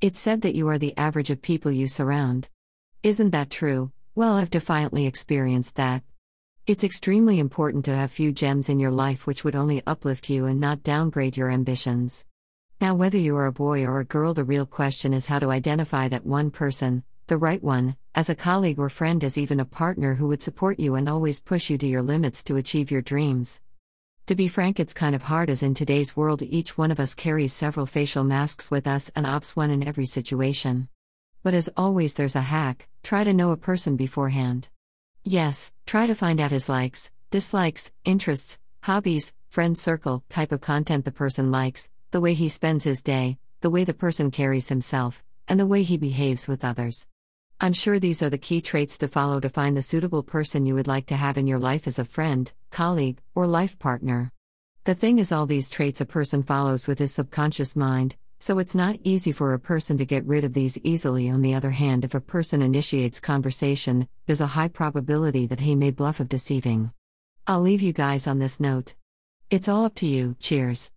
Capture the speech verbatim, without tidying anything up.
It's said that you are the average of people you surround. Isn't that true? Well, I've defiantly experienced that. It's extremely important to have few gems in your life which would only uplift you and not downgrade your ambitions. Now, whether you are a boy or a girl, the real question is how to identify that one person, the right one, as a colleague or friend, as even a partner who would support you and always push you to your limits to achieve your dreams. To be frank, it's kind of hard, as in today's world each one of us carries several facial masks with us and opts one in every situation. But as always, there's a hack: try to know a person beforehand. Yes, try to find out his likes, dislikes, interests, hobbies, friend circle, type of content the person likes, the way he spends his day, the way the person carries himself, and the way he behaves with others. I'm sure these are the key traits to follow to find the suitable person you would like to have in your life as a friend, colleague, or life partner. The thing is, all these traits a person follows with his subconscious mind, so it's not easy for a person to get rid of these easily. On the other hand, if a person initiates conversation, there's a high probability that he may bluff of deceiving. I'll leave you guys on this note. It's all up to you. Cheers.